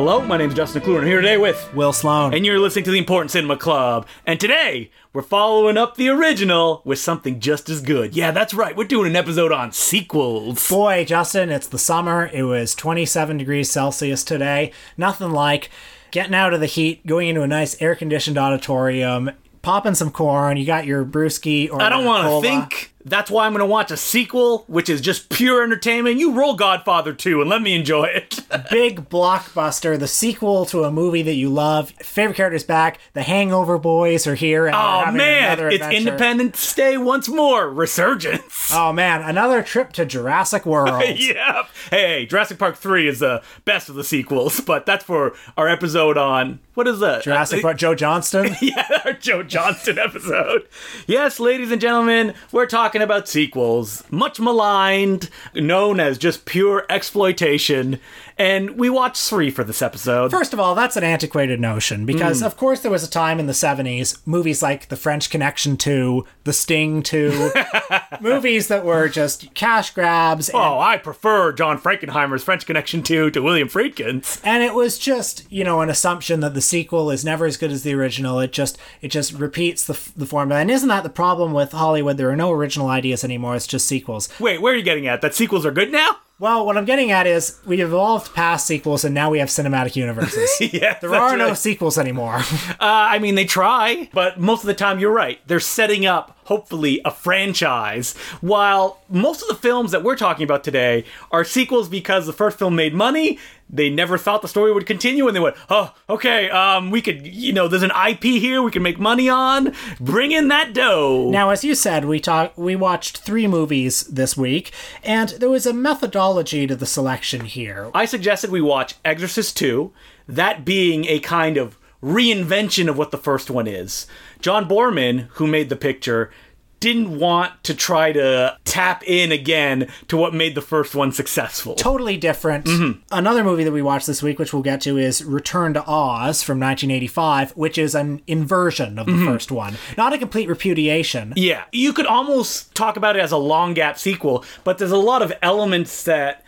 Hello, my name is Justin Kluwer, and I'm here today with Will Sloan. And you're listening to The Important Cinema Club. And today, we're following up the original with something just as good. Yeah, that's right, we're doing an episode on sequels. Boy, Justin, it's the summer. It was 27 degrees Celsius today. Nothing like getting out of the heat, going into a nice air-conditioned auditorium, popping some corn, you got your brewski or I don't want to think. That's why I'm going to watch a sequel, which is just pure entertainment. You roll Godfather 2 and let me enjoy it. Big blockbuster, the sequel to a movie that you love. Favorite character's back. The Hangover boys are here. And oh, man. It's Independence Day once more. Resurgence. Oh, man. Another trip to Jurassic World. Yep. Hey, Jurassic Park 3 is the best of the sequels, but that's for our episode on... What is that? Jurassic Park, Joe Johnston? Yeah, our Joe Johnston episode. Yes, ladies and gentlemen, we're talking about sequels, much maligned, known as just pure exploitation, and we watched three for this episode. First of all, that's an antiquated notion, because of course there was a time in the 70s, movies like The French Connection 2, The Sting 2, movies that were just cash grabs. And, oh, I prefer John Frankenheimer's French Connection 2 to William Friedkin's. And it was just, you know, an assumption that the sequel is never as good as the original. It just repeats the formula. And isn't that the problem with Hollywood? There are no original ideas anymore. It's just sequels. Wait, where are you getting at? That sequels are good now? Well, what I'm getting at is we evolved past sequels, and now we have cinematic universes. Yeah, there are no sequels anymore. I mean, they try, but most of the time, you're right. They're setting up, hopefully, a franchise, while most of the films that we're talking about today are sequels because the first film made money, they never thought the story would continue, and they went, oh, okay, we could, you know, there's an IP here we can make money on, bring in that dough. Now, as you said, we watched three movies this week, and there was a methodology to the selection here. I suggested we watch Exorcist II, that being a kind of reinvention of what the first one is. John Boorman, who made the picture, didn't want to try to tap in again to what made the first one successful. Totally different. Mm-hmm. Another movie that we watched this week, which we'll get to, is Return to Oz from 1985, which is an inversion of the first one. Not a complete repudiation. Yeah. You could almost talk about it as a long gap sequel, but there's a lot of elements that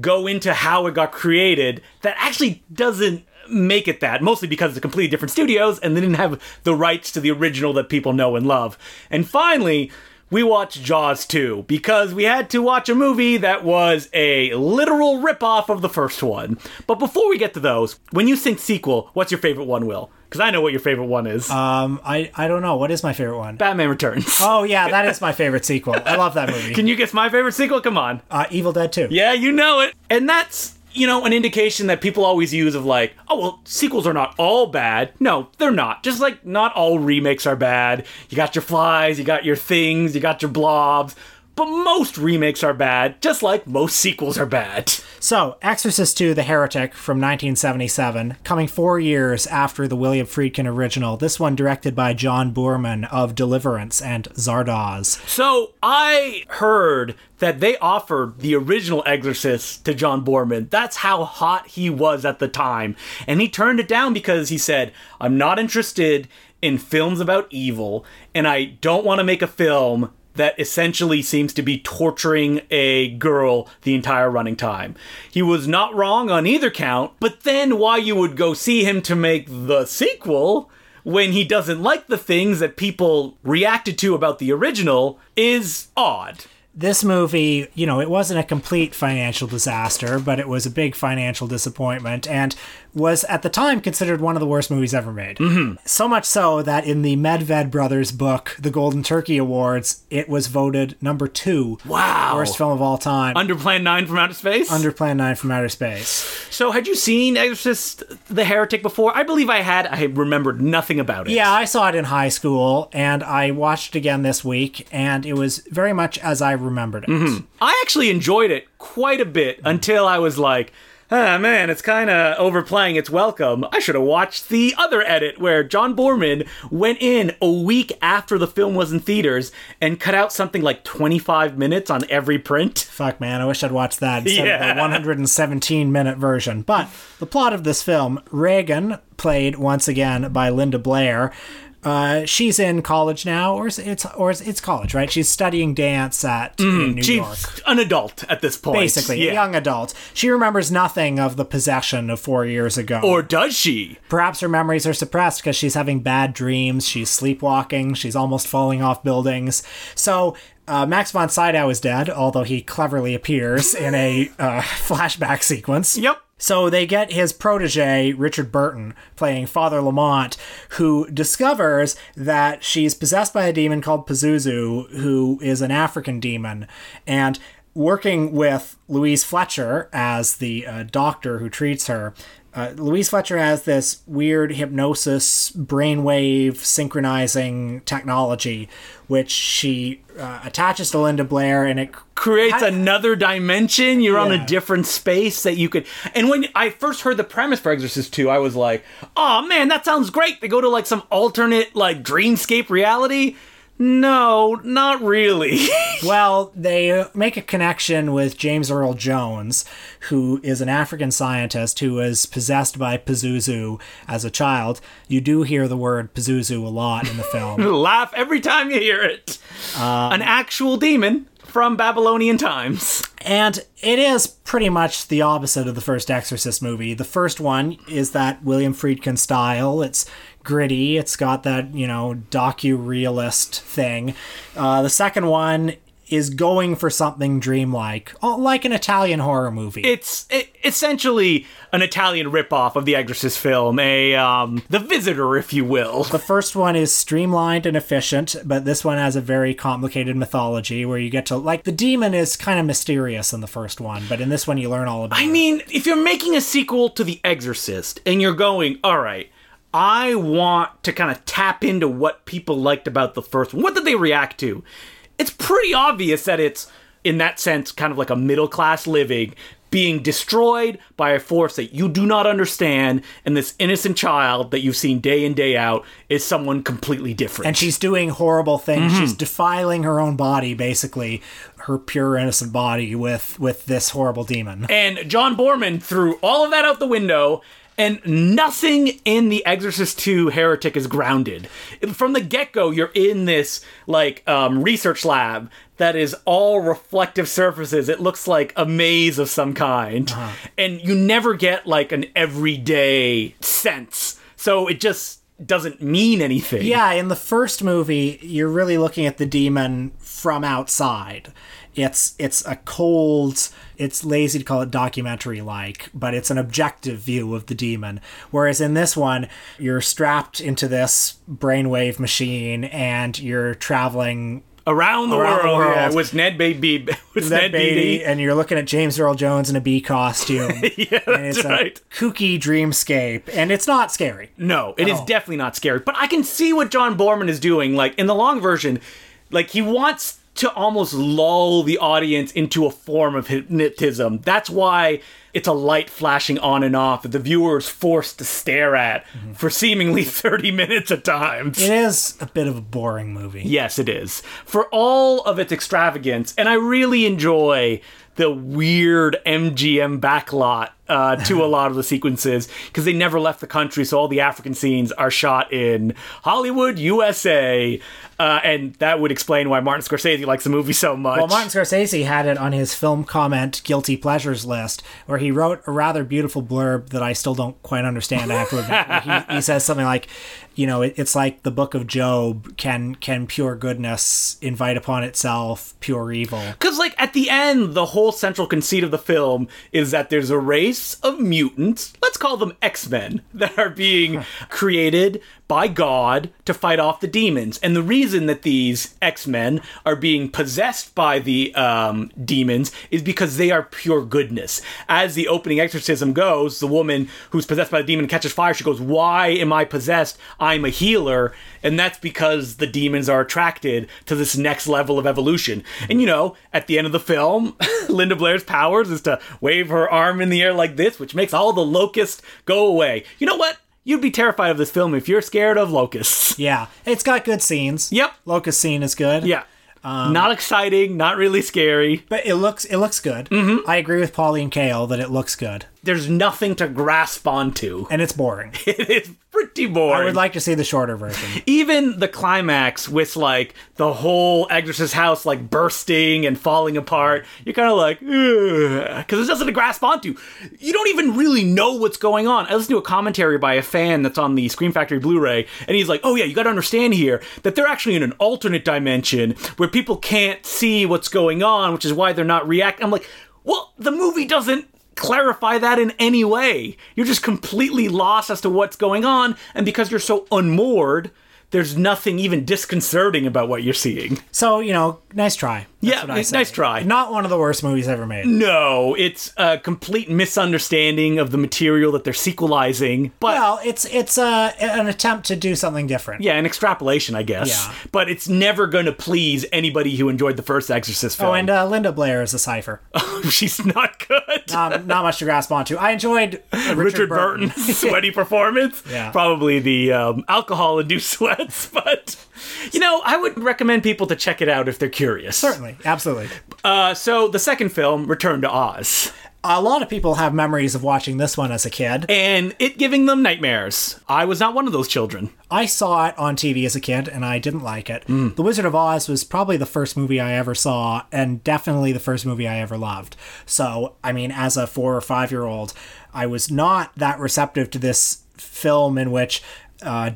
go into how it got created that actually doesn't make it that, mostly because it's a completely different studios and they didn't have the rights to the original that people know and love. And finally, we watched Jaws 2 because we had to watch a movie that was a literal ripoff of the first one. But before we get to those, when you think sequel, what's your favorite one, Will? Because I know what your favorite one is. I don't know. What is my favorite one? Batman Returns. Oh, yeah, that is my favorite sequel. I love that movie. Can you guess my favorite sequel? Come on. Evil Dead 2. Yeah, you know it. And that's... you know, an indication that people always use of like, oh, well, sequels are not all bad. No, they're not. Just like not all remakes are bad. You got your flies, you got your things, you got your blobs. But most remakes are bad, just like most sequels are bad. So, Exorcist II: The Heretic from 1977, coming 4 years after the William Friedkin original. This one directed by John Boorman of Deliverance and Zardoz. So, I heard that they offered the original Exorcist to John Boorman. That's how hot he was at the time. And he turned it down because he said, I'm not interested in films about evil, and I don't want to make a film that essentially seems to be torturing a girl the entire running time. He was not wrong on either count, but then why you would go see him to make the sequel when he doesn't like the things that people reacted to about the original is odd. This movie, you know, it wasn't a complete financial disaster, but it was a big financial disappointment and was at the time considered one of the worst movies ever made. Mm-hmm. So much so that in the Medved brothers' book, The Golden Turkey Awards, it was voted number 2. Wow. Worst film of all time. Under Plan 9 from Outer Space? Under Plan 9 from Outer Space. So had you seen Exorcist the Heretic before? I believe I had. I remembered nothing about it. Yeah, I saw it in high school and I watched it again this week and it was very much as I remembered it. Mm-hmm. I actually enjoyed it quite a bit until I was like, ah, man, it's kind of overplaying its welcome. I should have watched the other edit where John Boorman went in a week after the film was in theaters and cut out something like 25 minutes on every print. Fuck, man, I wish I'd watched that instead of the 117-minute version. But the plot of this film, Reagan, played once again by Linda Blair, She's in college now, or it's college, right? She's studying dance at in New York. An adult at this point, basically, a young adult. She remembers nothing of the possession of 4 years ago, or does she? Perhaps her memories are suppressed because she's having bad dreams. She's sleepwalking. She's almost falling off buildings. So. Max von Sydow is dead, although he cleverly appears in a flashback sequence. Yep. So they get his protege, Richard Burton, playing Father Lamont, who discovers that she's possessed by a demon called Pazuzu, who is an African demon. And working with Louise Fletcher as the doctor who treats her, Louise Fletcher has this weird hypnosis brainwave synchronizing technology, which she attaches to Linda Blair, and it creates another dimension. You're on a different space that you could. And when I first heard the premise for Exorcist II, I was like, "Oh man, that sounds great! They go to like some alternate like dreamscape reality." No, not really. Well, they make a connection with James Earl Jones, who is an African scientist who was possessed by Pazuzu as a child. You do hear the word Pazuzu a lot in the film. Laugh every time you hear it. An actual demon from Babylonian times. And it is pretty much the opposite of the first Exorcist movie. The first one is that William Friedkin style. It's gritty. It's got that, you know, docu-realist thing. The second one is going for something dreamlike, like an Italian horror movie. It's essentially an Italian ripoff of the Exorcist film, The Visitor, if you will. The first one is streamlined and efficient, but this one has a very complicated mythology where you get to, like, the demon is kind of mysterious in the first one, but in this one you learn all about it. I mean, if you're making a sequel to The Exorcist and you're going, all right, I want to kind of tap into what people liked about the first one. What did they react to? It's pretty obvious that it's, in that sense, kind of like a middle-class living being destroyed by a force that you do not understand, and this innocent child that you've seen day in, day out is someone completely different. And she's doing horrible things. Mm-hmm. She's defiling her own body, basically, her pure, innocent body with this horrible demon. And John Boorman threw all of that out the window. And nothing in The Exorcist II Heretic is grounded. From the get-go, you're in this, like, research lab that is all reflective surfaces. It looks like a maze of some kind. Uh-huh. And you never get, like, an everyday sense. So it just doesn't mean anything. Yeah, in the first movie, you're really looking at the demon from outside. It's a cold, it's lazy to call it documentary-like, but it's an objective view of the demon. Whereas in this one, you're strapped into this brainwave machine and you're traveling around the world. Yeah, with Ned Beatty. And you're looking at James Earl Jones in a bee costume. Yeah, that's and it's right. A kooky dreamscape, and it's not scary. No, it is definitely not scary. But I can see what John Boorman is doing. Like, in the long version, like, he wants to almost lull the audience into a form of hypnotism. That's why it's a light flashing on and off that the viewer is forced to stare at for seemingly 30 minutes at times. It is a bit of a boring movie. Yes, it is. For all of its extravagance, and I really enjoy the weird MGM backlot to a lot of the sequences, because they never left the country, so all the African scenes are shot in Hollywood, USA, and that would explain why Martin Scorsese likes the movie so much. Well, Martin Scorsese had it on his film comment guilty pleasures list, where he wrote a rather beautiful blurb that I still don't quite understand. I have to admit, he says something like, you know, it's like the book of Job, can pure goodness invite upon itself pure evil? Because, like, at the end, the whole central conceit of the film is that there's a race of mutants, let's call them X-Men, that are being created by God to fight off the demons. And the reason that these X-Men are being possessed by the demons is because they are pure goodness. As the opening exorcism goes, the woman who's possessed by the demon catches fire. She goes, "Why am I possessed? I'm a healer." And that's because the demons are attracted to this next level of evolution. And, you know, at the end of the film, Linda Blair's powers is to wave her arm in the air like this, which makes all the locusts go away. You know what? You'd be terrified of this film if you're scared of locusts. Yeah. It's got good scenes. Yep. Locust scene is good. Yeah. Not exciting, not really scary. But it looks good. Mm-hmm. I agree with Pauline Kael that it looks good. There's nothing to grasp onto. And it's boring. It is pretty boring. I would like to see the shorter version. Even the climax with, like, the whole Exorcist house, like, bursting and falling apart, you're kind of like, ugh, because there's nothing to grasp onto. You don't even really know what's going on. I listened to a commentary by a fan that's on the Scream Factory Blu-ray, and he's like, oh yeah, you gotta understand here that they're actually in an alternate dimension where people can't see what's going on, which is why they're not reacting. I'm like, well, the movie doesn't clarify that in any way. You're just completely lost as to what's going on, and because you're so unmoored, there's nothing even disconcerting about what you're seeing. So, you know, nice try. That's yeah, nice try. Not one of the worst movies ever made. No, it's a complete misunderstanding of the material that they're sequelizing. But well, it's an attempt to do something different. Yeah, an extrapolation, I guess. Yeah. But it's never going to please anybody who enjoyed the first Exorcist film. Oh, and Linda Blair is a cipher. She's not good. Not much to grasp onto. I enjoyed Richard Burton's sweaty performance. Yeah. Probably the alcohol-induced sweats, but... You know, I would recommend people to check it out if they're curious. Certainly. Absolutely. So the second film, Return to Oz. A lot of people have memories of watching this one as a kid. And it giving them nightmares. I was not one of those children. I saw it on TV as a kid, and I didn't like it. Mm. The Wizard of Oz was probably the first movie I ever saw, and definitely the first movie I ever loved. So, I mean, as a 4 or 5-year-old, I was not that receptive to this film in which...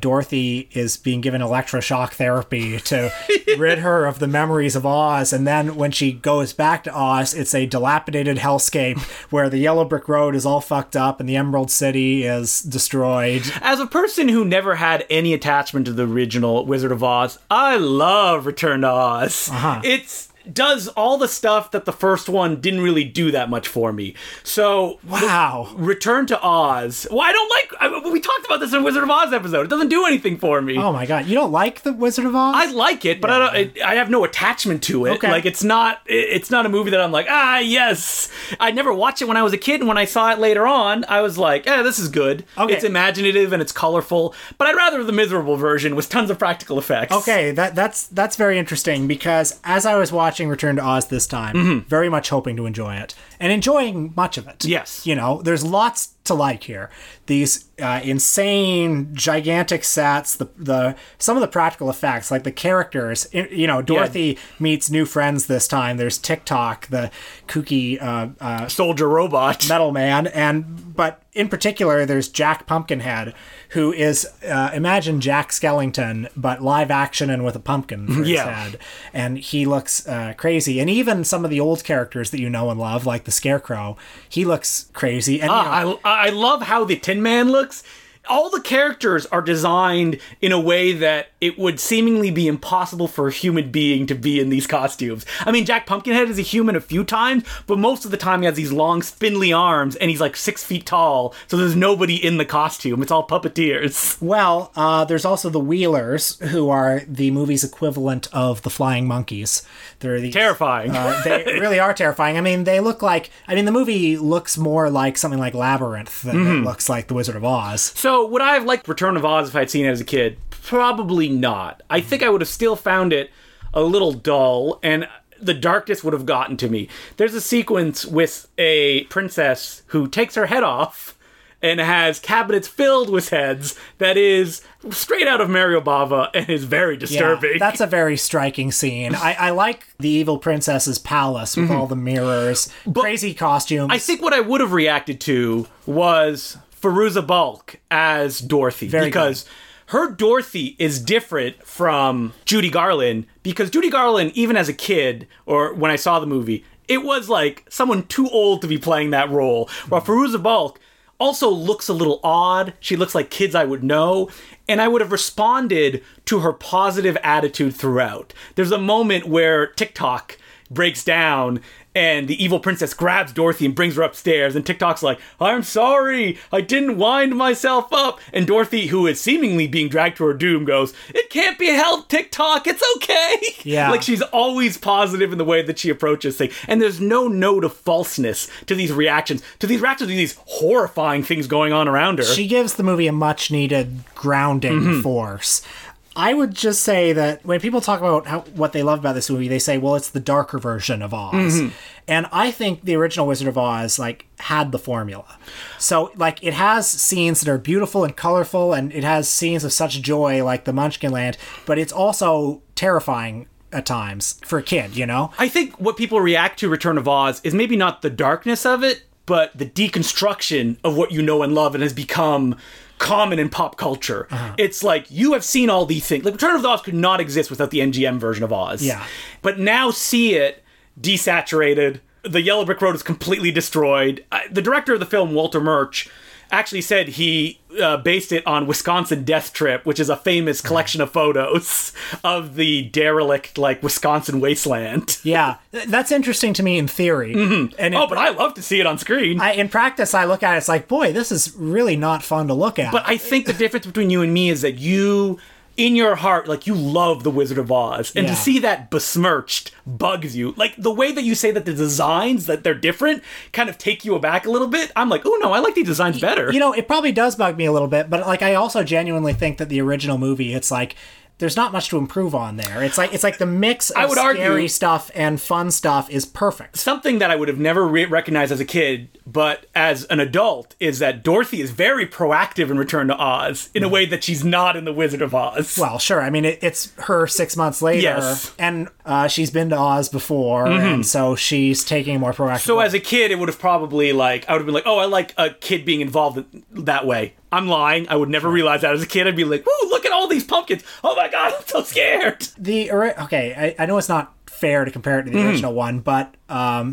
Dorothy is being given electroshock therapy to rid her of the memories of Oz, and then when she goes back to Oz, it's a dilapidated hellscape where the yellow brick road is all fucked up and the Emerald City is destroyed. As a person who never had any attachment to the original Wizard of Oz, I love Return to Oz. Uh-huh. It's does all the stuff that the first one didn't really do that much for me. So, wow. Return to Oz. Well, we talked about this in Wizard of Oz episode. It doesn't do anything for me. Oh my God. You don't like the Wizard of Oz? I like it, but yeah. I have no attachment to it. Okay. Like, it's not a movie that I'm like, yes. I never watched it when I was a kid, and when I saw it later on, I was like, this is good. Okay. It's imaginative and it's colorful, but I'd rather the miserable version with tons of practical effects. Okay, that's very interesting, because as I was watching Return to Oz this time, mm-hmm. very much hoping to enjoy it and enjoying much of it. Yes. You know, there's lots to like here. These insane, gigantic sets, the some of the practical effects, like the characters, you know, Dorothy meets new friends this time. There's TikTok, the kooky soldier robot metal man, but in particular there's Jack Pumpkinhead, who is imagine Jack Skellington but live action and with a pumpkin for his head, and he looks crazy. And even some of the old characters that you know and love, like the Scarecrow, he looks crazy. And I love how the Tin Man looks. All the characters are designed in a way that it would seemingly be impossible for a human being to be in these costumes. I mean, Jack Pumpkinhead is a human a few times, but most of the time he has these long, spindly arms, and he's like 6 feet tall, so there's nobody in the costume. It's all puppeteers. Well, there's also the Wheelers, who are the movie's equivalent of the Flying Monkeys. They're these, terrifying. They really are terrifying. I mean, the movie looks more like something like Labyrinth than it looks like The Wizard of Oz. So would I have liked Return of Oz if I'd seen it as a kid? Probably not. I think I would have still found it a little dull, and the darkness would have gotten to me. There's a sequence with a princess who takes her head off and has cabinets filled with heads that is straight out of Mario Bava and is very disturbing. Yeah, that's a very striking scene. I like the evil princess's palace with all the mirrors, but crazy costumes. I think what I would have reacted to was Fairuza Balk as Dorothy. Very because good. Her Dorothy is different from Judy Garland, because Judy Garland, even as a kid, or when I saw the movie, it was like someone too old to be playing that role. While Fairuza Balk also looks a little odd. She looks like kids I would know. And I would have responded to her positive attitude throughout. There's a moment where TikTok breaks down and the evil princess grabs Dorothy and brings her upstairs. And TikTok's like, I'm sorry, I didn't wind myself up. And Dorothy, who is seemingly being dragged to her doom, goes, it can't be helped, TikTok, it's okay. Yeah. Like, she's always positive in the way that she approaches things. And there's no note of falseness to these reactions. To these horrifying things going on around her. She gives the movie a much-needed grounding force. I would just say that when people talk about what they love about this movie, they say, well, it's the darker version of Oz. Mm-hmm. And I think the original Wizard of Oz, like, had the formula. So, like, it has scenes that are beautiful and colorful, and it has scenes of such joy, like the Munchkin Land, but it's also terrifying at times for a kid, you know? I think what people react to Return of Oz is maybe not the darkness of it, but the deconstruction of what you know and love and has become common in pop culture. Uh-huh. It's like, you have seen all these things. Like, Return of the Oz could not exist without the MGM version of Oz. Yeah. But now see it desaturated. The yellow brick road is completely destroyed. The director of the film, Walter Murch, actually said he based it on Wisconsin Death Trip, which is a famous collection of photos of the derelict, like, Wisconsin wasteland. Yeah, that's interesting to me in theory. Mm-hmm. And but I love to see it on screen. In practice, I look at it, it's like, boy, this is really not fun to look at. But I think the difference between you and me is that you, in your heart, like, you love The Wizard of Oz. And to see that besmirched bugs you. Like, the way that you say that the designs, that they're different, kind of take you aback a little bit. I'm like, oh, no, I like these designs better. You know, it probably does bug me a little bit. But, like, I also genuinely think that the original movie, it's like, there's not much to improve on there. It's like the mix of scary stuff and fun stuff is perfect. Something that I would have never recognized as a kid, but as an adult, is that Dorothy is very proactive in Return to Oz in a way that she's not in The Wizard of Oz. Well, sure. I mean, it's her 6 months later. Yes. And she's been to Oz before, and so she's taking a more proactive way. As a kid, it would have probably, like, I would have been like, oh, I like a kid being involved that way. I'm lying. I would never realize that as a kid. I'd be like, woo, look at all these pumpkins. Oh my God, I'm so scared. I know it's not fair to compare it to the original one, but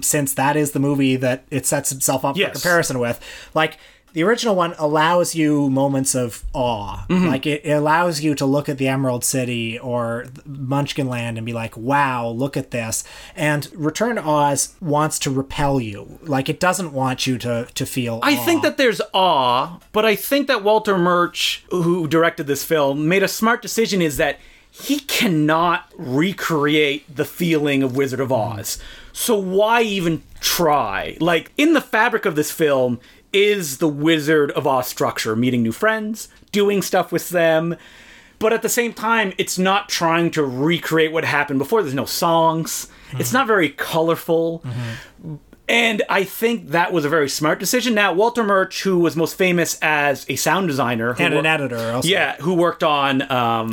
since that is the movie that it sets itself up for comparison with, like, the original one allows you moments of awe. Mm-hmm. Like, it allows you to look at the Emerald City or Munchkin Land and be like, wow, look at this. And Return to Oz wants to repel you. Like, it doesn't want you to feel I awe. Think that there's awe, but I think that Walter Murch, who directed this film, made a smart decision is that he cannot recreate the feeling of Wizard of Oz. So why even try? Like, in the fabric of this film is the Wizard of Oz structure, meeting new friends, doing stuff with them. But at the same time, it's not trying to recreate what happened before. There's no songs. Mm-hmm. It's not very colorful. Mm-hmm. And I think that was a very smart decision. Now, Walter Murch, who was most famous as a sound designer. And an editor also. Yeah, who worked on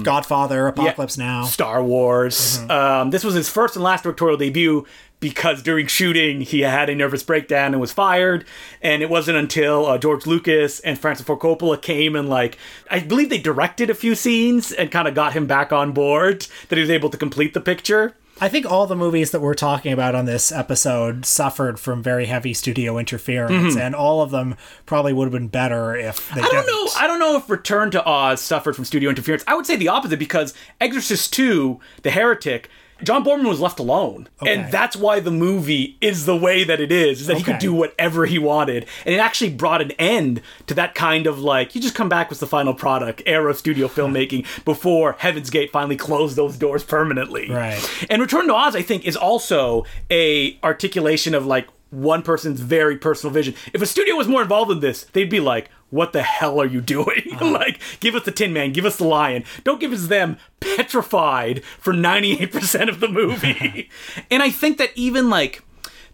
Godfather, Apocalypse Now. Star Wars. Mm-hmm. This was his first and last directorial debut, because during shooting, he had a nervous breakdown and was fired. And it wasn't until George Lucas and Francis Ford Coppola came and, like, I believe they directed a few scenes and kind of got him back on board that he was able to complete the picture. I think all the movies that we're talking about on this episode suffered from very heavy studio interference, and all of them probably would have been better if they didn't. I don't know if Return to Oz suffered from studio interference. I would say the opposite, because Exorcist II: The Heretic, John Boorman was left alone. Okay. And that's why the movie is the way that it is that he could do whatever he wanted. And it actually brought an end to that kind of, like, you just come back with the final product era of studio filmmaking before Heaven's Gate finally closed those doors permanently. Right. And Return to Oz, I think, is also a articulation of, like, one person's very personal vision. If a studio was more involved in this, they'd be like, what the hell are you doing? Like, give us the Tin Man, give us the lion. Don't give us them petrified for 98% of the movie. And I think that even, like,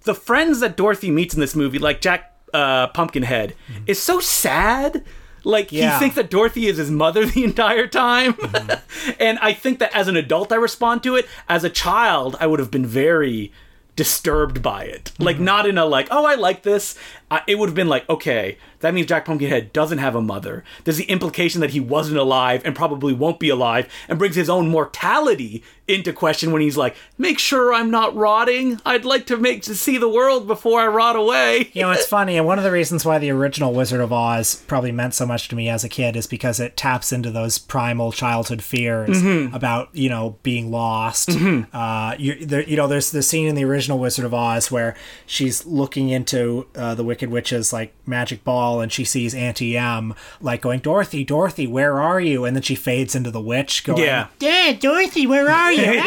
the friends that Dorothy meets in this movie, like Jack Pumpkinhead, is so sad. Like, he thinks that Dorothy is his mother the entire time. And I think that as an adult, I respond to it. As a child, I would have been very disturbed by it. Like, not in a, like, oh, I like this. It would have been like, okay, that means Jack Pumpkinhead doesn't have a mother. There's the implication that he wasn't alive and probably won't be alive, and brings his own mortality into question when he's like, make sure I'm not rotting. I'd like to see the world before I rot away. You know, it's funny, and one of the reasons why the original Wizard of Oz probably meant so much to me as a kid is because it taps into those primal childhood fears about, you know, being lost. There's the scene in the original Wizard of Oz where she's looking into the Wicked Witch's, like, magic ball, hall and she sees Auntie M, like, going, "Dorothy, Dorothy, where are you?" And then she fades into the witch going, "Dad, Dorothy, where are you?"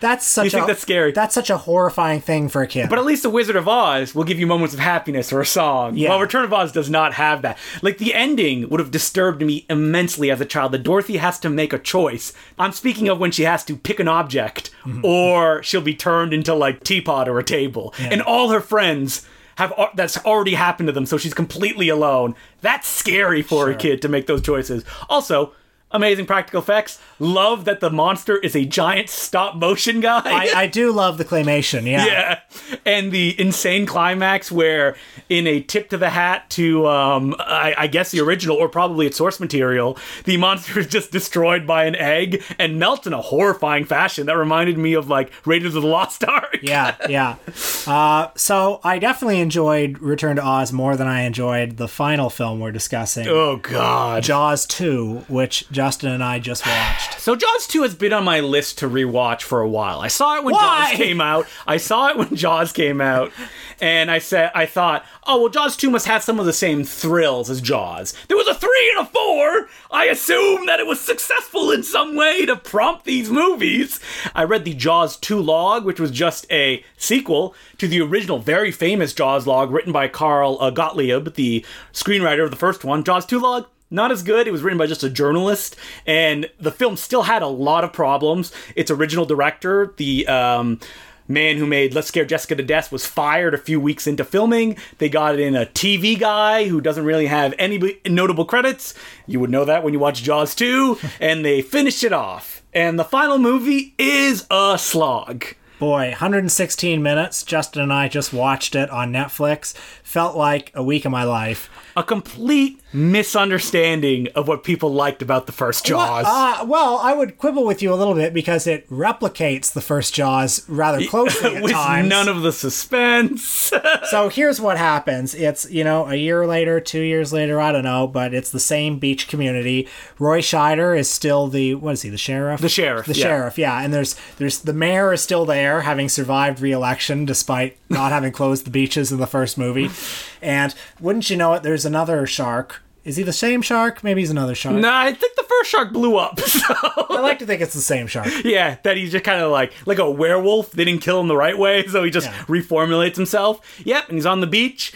That's such you think that's scary. That's such a horrifying thing for a kid. But at least The Wizard of Oz will give you moments of happiness or a song. Yeah. While Return of Oz does not have that. Like, the ending would have disturbed me immensely as a child, that Dorothy has to make a choice. I'm speaking of when she has to pick an object, or she'll be turned into, like, teapot or a table. Yeah. And all her friends have that's already happened to them, so she's completely alone. That's scary for a kid to make those choices. Also, amazing practical effects. Love that the monster is a giant stop-motion guy. I do love the claymation, yeah. And the insane climax where, in a tip to the hat to, I guess, the original, or probably its source material, the monster is just destroyed by an egg and melts in a horrifying fashion. That reminded me of, like, Raiders of the Lost Ark. Yeah. So I definitely enjoyed Return to Oz more than I enjoyed the final film we're discussing. Oh, God. Jaws 2, which Justin and I just watched. So Jaws 2 has been on my list to rewatch for a while. I saw it when Jaws came out. And I thought, oh, well, Jaws 2 must have some of the same thrills as Jaws. There was a 3 and a 4. I assume that it was successful in some way to prompt these movies. I read the Jaws 2 log, which was just a sequel to the original very famous Jaws log written by Carl Gottlieb, the screenwriter of the first one. Jaws 2 log, not as good. It was written by just a journalist, and the film still had a lot of problems. Its original director, the man who made Let's Scare Jessica to Death, was fired a few weeks into filming. They got in a TV guy who doesn't really have any notable credits. You would know that when you watch Jaws 2, and they finished it off. And the final movie is a slog. Boy, 116 minutes. Justin and I just watched it on Netflix. Felt like a week of my life. A complete misunderstanding of what people liked about the first Jaws. Well, I would quibble with you a little bit because it replicates the first Jaws rather closely at with times. With none of the suspense. So here's what happens. It's, you know, a year later, 2 years later, I don't know, but it's the same beach community. Roy Scheider is still the, what is he, the sheriff? The sheriff, yeah. And there's the mayor is still there, having survived re-election despite not having closed the beaches in the first movie. And wouldn't you know it, there's another shark. Is he the same shark? Maybe he's another shark. No, I think the first shark blew up. So. I like to think it's the same shark. Yeah, that he's just kind of like a werewolf. They didn't kill him the right way, so he just reformulates himself. Yep, and he's on the beach.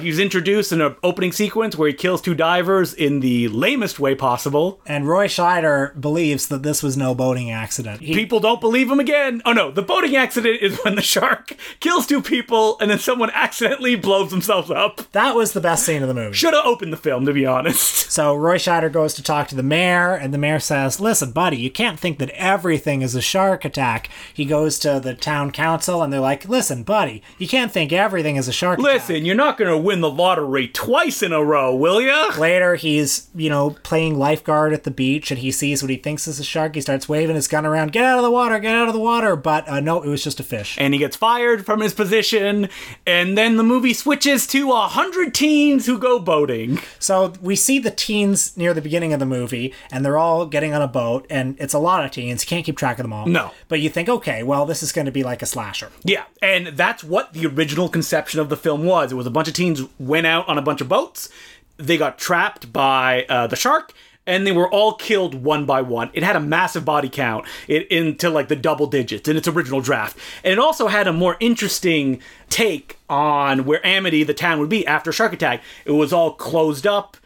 He's introduced in an opening sequence where he kills two divers in the lamest way possible. And Roy Scheider believes that this was no boating accident. People don't believe him again. Oh no, the boating accident is when the shark kills two people and then someone accidentally blows themselves up. That was the best scene of the movie. Should have opened the film, to be honest. So Roy Scheider goes to talk to the mayor, and the mayor says, "Listen, buddy, you can't think that everything is a shark attack." He goes to the town council, and they're like, "Listen, buddy, you can't think everything is a shark attack. Listen, you're not going to win the lottery twice in a row, will ya?" Later, he's, you know, playing lifeguard at the beach, and he sees what he thinks is a shark. He starts waving his gun around, "Get out of the water, get out of the water." But no, it was just a fish. And he gets fired from his position, and then the movie switches to 100 teens who go boating. So we see the teens near the beginning of the movie, and they're all getting on a boat, and it's a lot of teens. You can't keep track of them all. No. But you think, okay, well, this is going to be like a slasher. Yeah, and that's what the original conception of the film was. It was a bunch of teens went out on a bunch of boats. They got trapped by the shark, and they were all killed one by one. It had a massive body count into like the double digits in its original draft. And it also had a more interesting take on where Amity, the town, would be after shark attack. It was all closed up.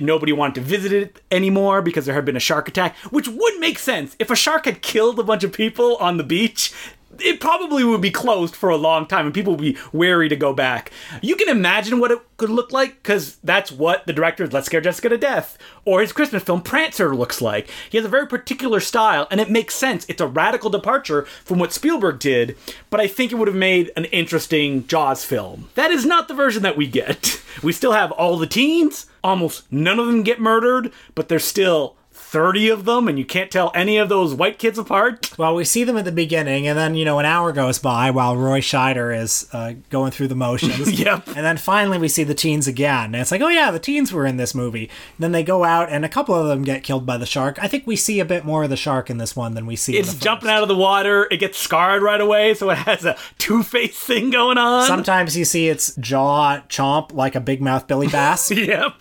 Nobody wanted to visit it anymore because there had been a shark attack, which would make sense. If a shark had killed a bunch of people on the beach, it probably would be closed for a long time and people would be wary to go back. You can imagine what it could look like, because that's what the director of Let's Scare Jessica to Death or his Christmas film Prancer looks like. He has a very particular style, and it makes sense. It's a radical departure from what Spielberg did, but I think it would have made an interesting Jaws film. That is not the version that we get. We still have all the teens. Almost none of them get murdered, but they're still 30 of them, and you can't tell any of those white kids apart? Well, we see them at the beginning, and then, you know, an hour goes by while Roy Scheider is going through the motions. Yep. And then finally we see the teens again. And it's like, oh yeah, the teens were in this movie. And then they go out, and a couple of them get killed by the shark. I think we see a bit more of the shark in this one than we see in the first. It's jumping out of the water. It gets scarred right away, so it has a two-face thing going on. Sometimes you see its jaw chomp like a big mouth Billy Bass. Yep.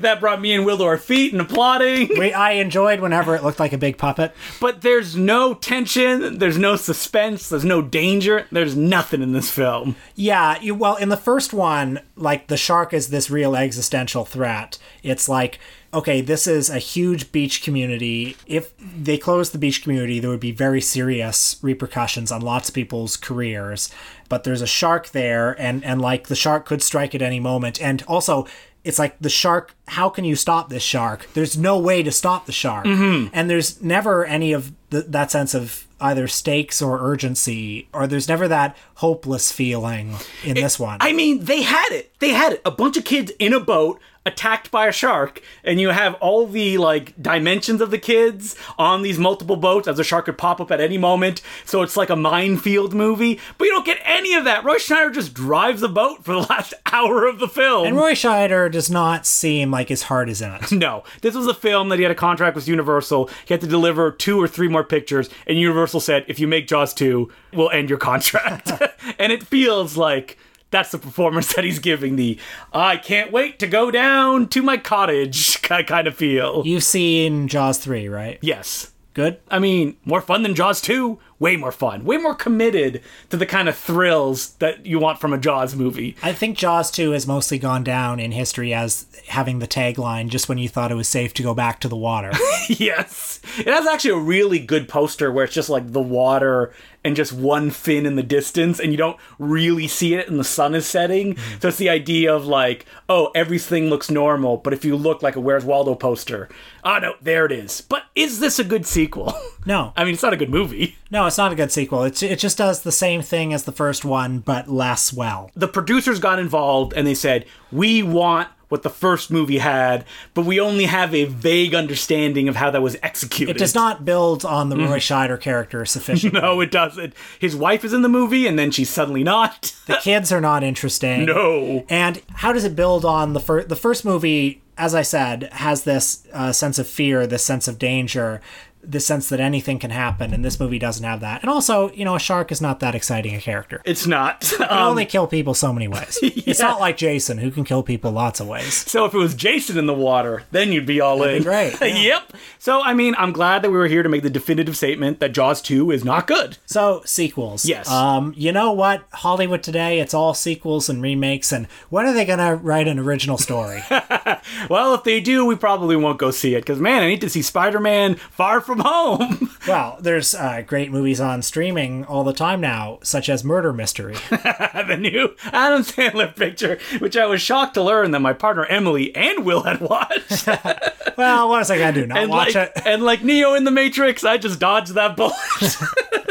That brought me and Will to our feet and applauding. I enjoyed whenever it looked like a big puppet. But there's no tension, there's no suspense, there's no danger, there's nothing in this film. Yeah, well, in the first one, like, the shark is this real existential threat. It's like, okay, this is a huge beach community. If they closed the beach community, there would be very serious repercussions on lots of people's careers. But there's a shark there, and like, the shark could strike at any moment. And also, it's like the shark, how can you stop this shark? There's no way to stop the shark. Mm-hmm. And there's never any of that sense of either stakes or urgency, or there's never that hopeless feeling in this one. I mean, they had it. They had it. A bunch of kids in a boat attacked by a shark, and you have all the, like, dimensions of the kids on these multiple boats, as the shark could pop up at any moment, so it's like a minefield movie, but you don't get any of that. Roy Scheider just drives the boat for the last hour of the film. And Roy Scheider does not seem like his heart is in it. No. This was a film that he had a contract with Universal. He had to deliver 2 or 3 more pictures, and Universal said, if you make Jaws 2, we'll end your contract. And it feels like that's the performance that he's giving, the I can't wait to go down to my cottage kind of feel. You've seen Jaws 3, right? Yes. Good? I mean, more fun than Jaws 2? Way more fun. Way more committed to the kind of thrills that you want from a Jaws movie. I think Jaws 2 has mostly gone down in history as having the tagline, just when you thought it was safe to go back to the water. Yes. It has actually a really good poster where it's just like the water and just one fin in the distance, and you don't really see it, and the sun is setting. So it's the idea of like, oh, everything looks normal, but if you look like a Where's Waldo poster, oh no, there it is. But is this a good sequel? No. I mean, it's not a good movie. No, it's not a good sequel. It just does the same thing as the first one, but less well. The producers got involved, and they said, we want what the first movie had, but we only have a vague understanding of how that was executed. It does not build on the Roy Scheider character sufficiently. No, it doesn't. His wife is in the movie, and then she's suddenly not. The kids are not interesting. No. And how does it build on the first movie, as I said, has this sense of fear, this sense of danger, the sense that anything can happen, and this movie doesn't have that. And also, you know, a shark is not that exciting a character. It's not. It can only kill people so many ways. Yeah. It's not like Jason, who can kill people lots of ways. So if it was Jason in the water, then you'd be all in. That'd be great. Yeah. Yep. So, I mean, I'm glad that we were here to make the definitive statement that Jaws 2 is not good. So, sequels. Yes. You know what? Hollywood today, it's all sequels and remakes, and when are they going to write an original story? Well, if they do, we probably won't go see it, because, man, I need to see Spider-Man Far From Home. Well, there's great movies on streaming all the time now, such as Murder Mystery. The new Adam Sandler picture, which I was shocked to learn that my partner Emily and Will had watched. Well, what was I going to do? Not watch it? And like Neo in the Matrix, I just dodged that bullet.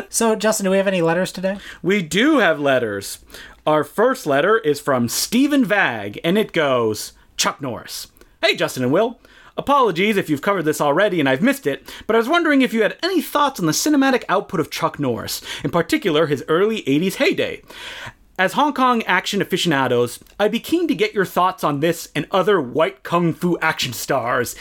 So, Justin, do we have any letters today? We do have letters. Our first letter is from Stephen Vag, and it goes, Chuck Norris. Hey, Justin and Will. Apologies if you've covered this already and I've missed it, but I was wondering if you had any thoughts on the cinematic output of Chuck Norris, in particular his early 80s heyday. As Hong Kong action aficionados, I'd be keen to get your thoughts on this and other white kung fu action stars,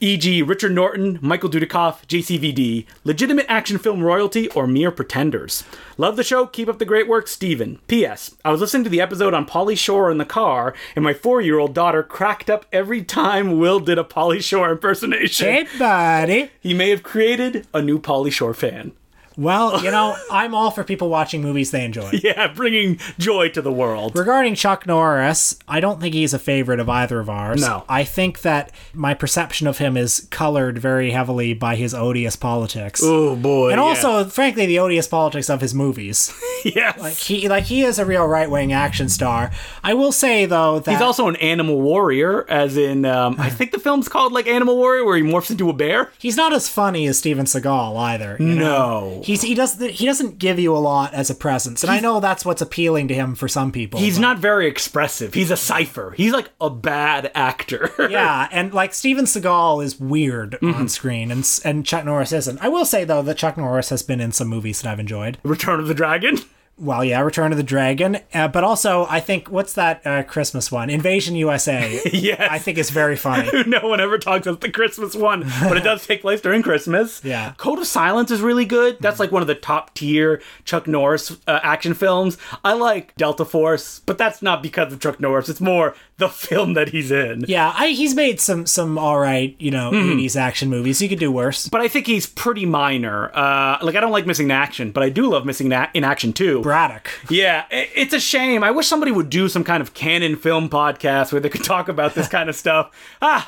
e.g. Richard Norton, Michael Dudikoff, JCVD, legitimate action film royalty, or mere pretenders. Love the show, keep up the great work, Steven. P.S. I was listening to the episode on Pauly Shore in the car, and my 4-year-old daughter cracked up every time Will did a Pauly Shore impersonation. Hey, buddy. He may have created a new Pauly Shore fan. Well, you know, I'm all for people watching movies they enjoy. Yeah, bringing joy to the world. Regarding Chuck Norris, I don't think he's a favorite of either of ours. No. I think that my perception of him is colored very heavily by his odious politics. Oh, boy. And also, frankly, the odious politics of his movies. Yes. Like he is a real right-wing action star. I will say, though, that he's also an animal warrior, as in, I think the film's called, like, Animal Warrior, where he morphs into a bear. He's not as funny as Steven Seagal, either. No. Know? He doesn't give you a lot as a presence, and I know that's what's appealing to him for some people. He's not very expressive. He's a cipher. He's like a bad actor. Yeah, and like Steven Seagal is weird on screen, and Chuck Norris isn't. I will say though that Chuck Norris has been in some movies that I've enjoyed. Return of the Dragon. Well, yeah, Return of the Dragon, but also I think what's that Christmas one? Invasion USA. Yes, I think it's very funny. No one ever talks about the Christmas one, but it does take place during Christmas. Yeah, Code of Silence is really good. That's like one of the top tier Chuck Norris action films. I like Delta Force, but that's not because of Chuck Norris. It's more the film that he's in. Yeah, he's made some all right, 80s action movies. He could do worse, but I think he's pretty minor. I don't like Missing in Action, but I do love Missing in Action too. Braddock. Yeah, it's a shame. I wish somebody would do some kind of canon film podcast where they could talk about this kind of stuff.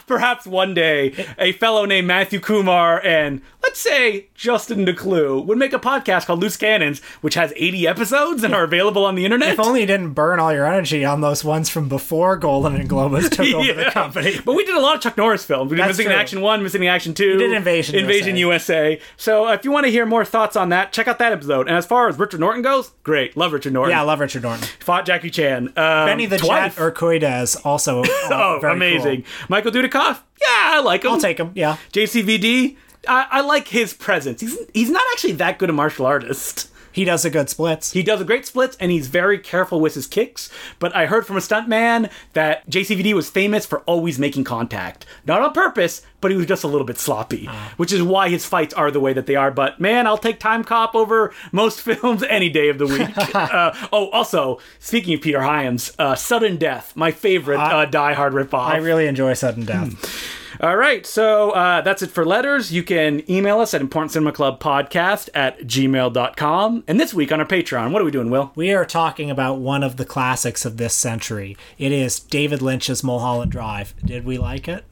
Perhaps one day a fellow named Matthew Kumar and, let's say, Justin Kluwer would make a podcast called Loose Cannons, which has 80 episodes and are available on the internet. If only you didn't burn all your energy on those ones from before Golden and Globus took over the company. But we did a lot of Chuck Norris films. We did Missing in Action 1, Missing in Action 2. We did Invasion USA. So if you want to hear more thoughts on that, check out that episode. And as far as Richard Norton goes, great. Love Richard Norton. Yeah, love Richard Norton. Fought Jackie Chan. Benny the Jet Urquidez also. Oh, amazing. Cool. Michael Dudikoff? Yeah, I like him. I'll take him, yeah. JCVD? I like his presence. He's not actually that good a martial artist. He does a great splits, and he's very careful with his kicks. But I heard from a stuntman that JCVD was famous for always making contact. Not on purpose, but he was just a little bit sloppy, which is why his fights are the way that they are. But man, I'll take Time Cop over most films any day of the week. Also, speaking of Peter Hyams, Sudden Death, my favorite Die Hard ripoff. I really enjoy Sudden Death. All right, so that's it for letters. You can email us at importantcinemaclubpodcast@gmail.com. And this week on our Patreon, what are we doing, Will? We are talking about one of the classics of this century. It is David Lynch's Mulholland Drive. Did we like it?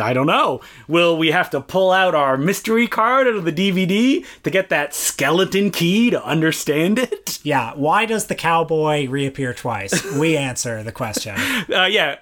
I don't know. Will we have to pull out our mystery card out of the DVD to get that skeleton key to understand it? Yeah, why does the cowboy reappear twice? We answer the question.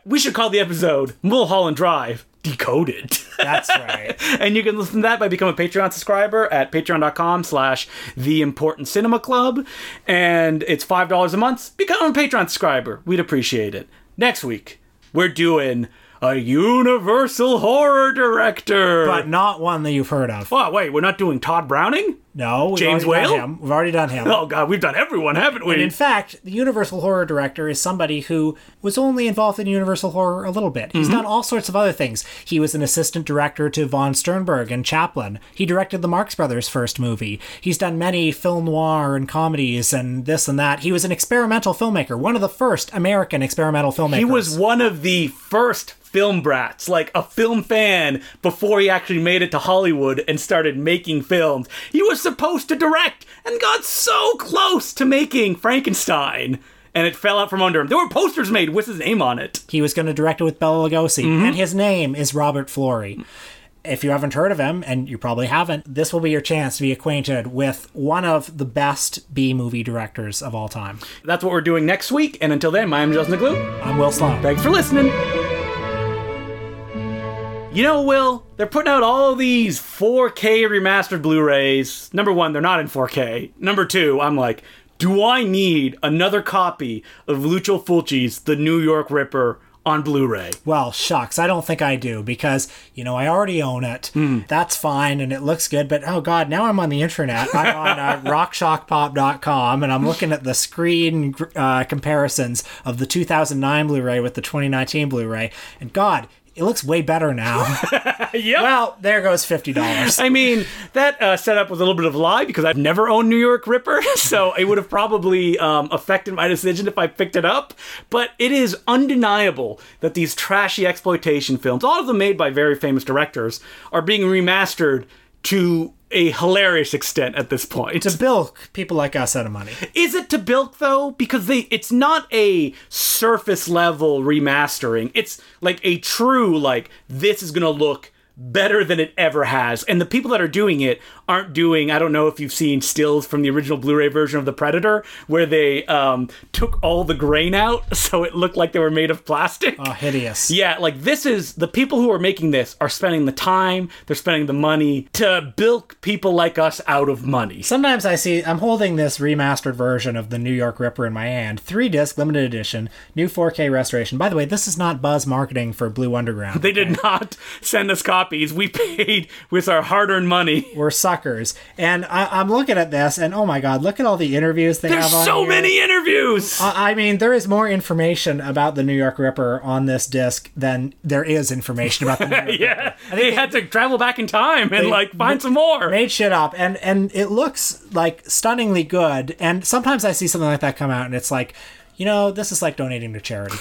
We should call the episode Mulholland Drive Decoded. That's right. And you can listen to that by becoming a Patreon subscriber at patreon.com/theimportantcinemaclub. And it's $5 a month. Become a Patreon subscriber. We'd appreciate it. Next week, we're doing a universal horror director. But not one that you've heard of. Oh, wait, we're not doing Todd Browning? No. James Whale? We've already done him. Oh, God, we've done everyone, haven't we? And in fact, the universal horror director is somebody who was only involved in universal horror a little bit. He's done all sorts of other things. He was an assistant director to Von Sternberg and Chaplin. He directed the Marx Brothers' first movie. He's done many film noir and comedies and this and that. He was an experimental filmmaker, one of the first American experimental filmmakers. He was one of the first film brats, like a film fan before he actually made it to Hollywood and started making films. He was supposed to direct and got so close to making Frankenstein, and it fell out from under him. There were posters made with his name on it. He was going to direct it with Bela Lugosi, and his name is Robert Florey. If you haven't heard of him, and you probably haven't, this will be your chance to be acquainted with one of the best B-movie directors of all time. That's what we're doing next week, and until then, I'm Justin Kluwer. I'm Will Sloan. Thanks for listening. You know, Will, they're putting out all these 4K remastered Blu-rays. Number one, they're not in 4K. Number two, I'm like, do I need another copy of Lucio Fulci's The New York Ripper on Blu-ray? Well, shucks, I don't think I do, because, I already own it. That's fine, and it looks good, but, oh, God, now I'm on the internet. I'm on RockShockPop.com, and I'm looking at the screen comparisons of the 2009 Blu-ray with the 2019 Blu-ray, and, God, it looks way better now. Yep. Well, there goes $50. I mean, that setup was a little bit of a lie because I've never owned New York Ripper, so it would have probably affected my decision if I picked it up. But it is undeniable that these trashy exploitation films, all of them made by very famous directors, are being remastered to a hilarious extent at this point. To bilk people like us out of money. Is it to bilk, though? Because it's not a surface-level remastering. It's like a true, this is going to look better than it ever has. And the people that are doing it aren't doing, I don't know if you've seen stills from the original Blu-ray version of The Predator, where they took all the grain out so it looked like they were made of plastic. Oh, hideous. Yeah, like this is, the people who are making this are spending the time, they're spending the money to bilk people like us out of money. Sometimes I see, I'm holding this remastered version of The New York Ripper in my hand, 3-disc limited edition, new 4K restoration. By the way, this is not Buzz marketing for Blue Underground. They did not send us copies. We paid with our hard-earned money. We're suckers. And I'm looking at this, and oh my god, look at all the interviews they have on here. There's so many interviews! I mean, there is more information about the New York Ripper on this disc than there is information about the New York Ripper. I think they had to travel back in time and like find some more. Made shit up, and it looks like stunningly good, and sometimes I see something like that come out, and it's like, you know, this is like donating to charity.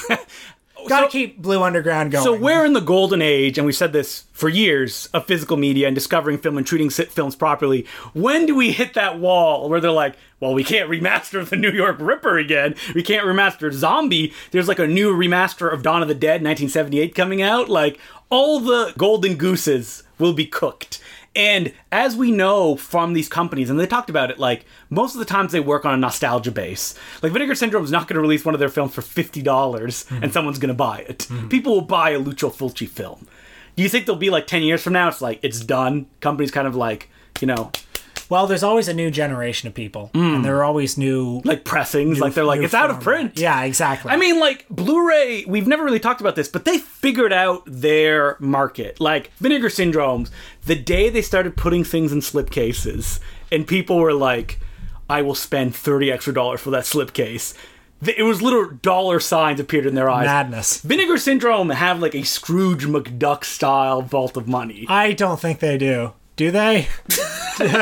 Gotta keep Blue Underground going. So we're in the golden age, and we've said this for years, of physical media and discovering film and treating films properly. When do we hit that wall where they're like, well, we can't remaster the New York Ripper again. We can't remaster Zombie. There's like a new remaster of Dawn of the Dead 1978 coming out. Like, all the golden gooses will be cooked. And as we know from these companies, and they talked about it, like, most of the times they work on a nostalgia base. Like, Vinegar Syndrome is not going to release one of their films for $50 and someone's going to buy it. People will buy a Lucio Fulci film. Do you think they'll be, like, 10 years from now, it's like, it's done? Companies kind of like, you know... Well, there's always a new generation of people, and there are always new... Like pressings, new, like they're like, it's format. Out of print. Yeah, exactly. I mean, like, Blu-ray, we've never really talked about this, but they figured out their market. Like, Vinegar Syndromes, the day they started putting things in slipcases, and people were like, I will spend $30 extra for that slipcase. It was little dollar signs appeared in their eyes. Madness. Vinegar Syndrome have, like, a Scrooge McDuck-style vault of money. I don't think they do. Do they? How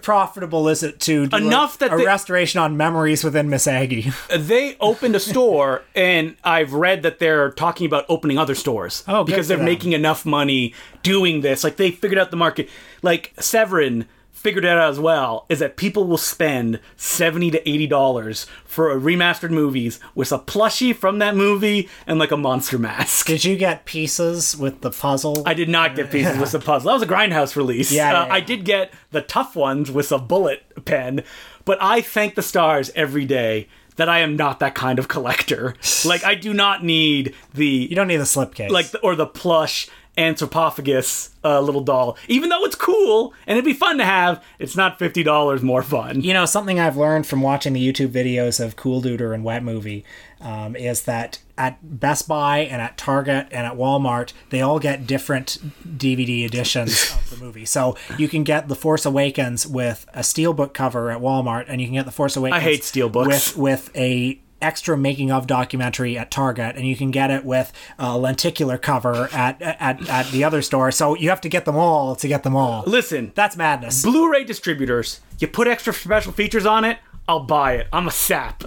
profitable is it to do a restoration on Memories Within Miss Aggie? They opened a store, and I've read that they're talking about opening other stores because they're making enough money doing this. Like, they figured out the market. Like, Severin figured it out as well, is that people will spend $70 to $80 for a remastered movies with a plushie from that movie and like a monster mask. Did you get pieces with the puzzle? I did not get pieces with the puzzle. That was a Grindhouse release. Yeah. I did get the tough ones with a bullet pen, but I thank the stars every day that I am not that kind of collector. Like, I do not need the... You don't need the slipcase. Like, or the plush... Anthropophagus little doll. Even though it's cool and it'd be fun to have, it's not $50 more fun. You know, something I've learned from watching the YouTube videos of Cool Duder and Wet Movie is that at Best Buy and at Target and at Walmart, they all get different DVD editions of the movie. So you can get The Force Awakens with a steelbook cover at Walmart, and you can get The Force Awakens... I hate steelbooks. ...with a... extra making of documentary at Target, and you can get it with a lenticular cover at the other store. So you have to get them all to get them all. Listen, that's madness. Blu-ray distributors, you put extra special features on it, I'll buy it. I'm a sap.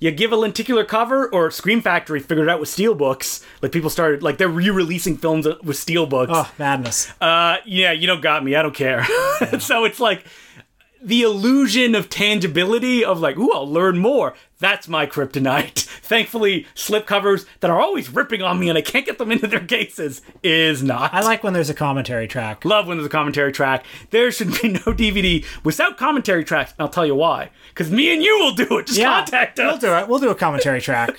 You give a lenticular cover, or Scream Factory figured it out with steelbooks. Like, people started, like, they're re-releasing films with steelbooks. Oh, madness. Yeah, you don't got me. I don't care. Yeah. So it's like... the illusion of tangibility of like, ooh, I'll learn more. That's my kryptonite. Thankfully, slipcovers that are always ripping on me and I can't get them into their cases is not. I like when there's a commentary track. Love when there's a commentary track. There should be no DVD without commentary tracks. And I'll tell you why. Because me and you will do it. Just contact us. We'll do it. We'll do a commentary track.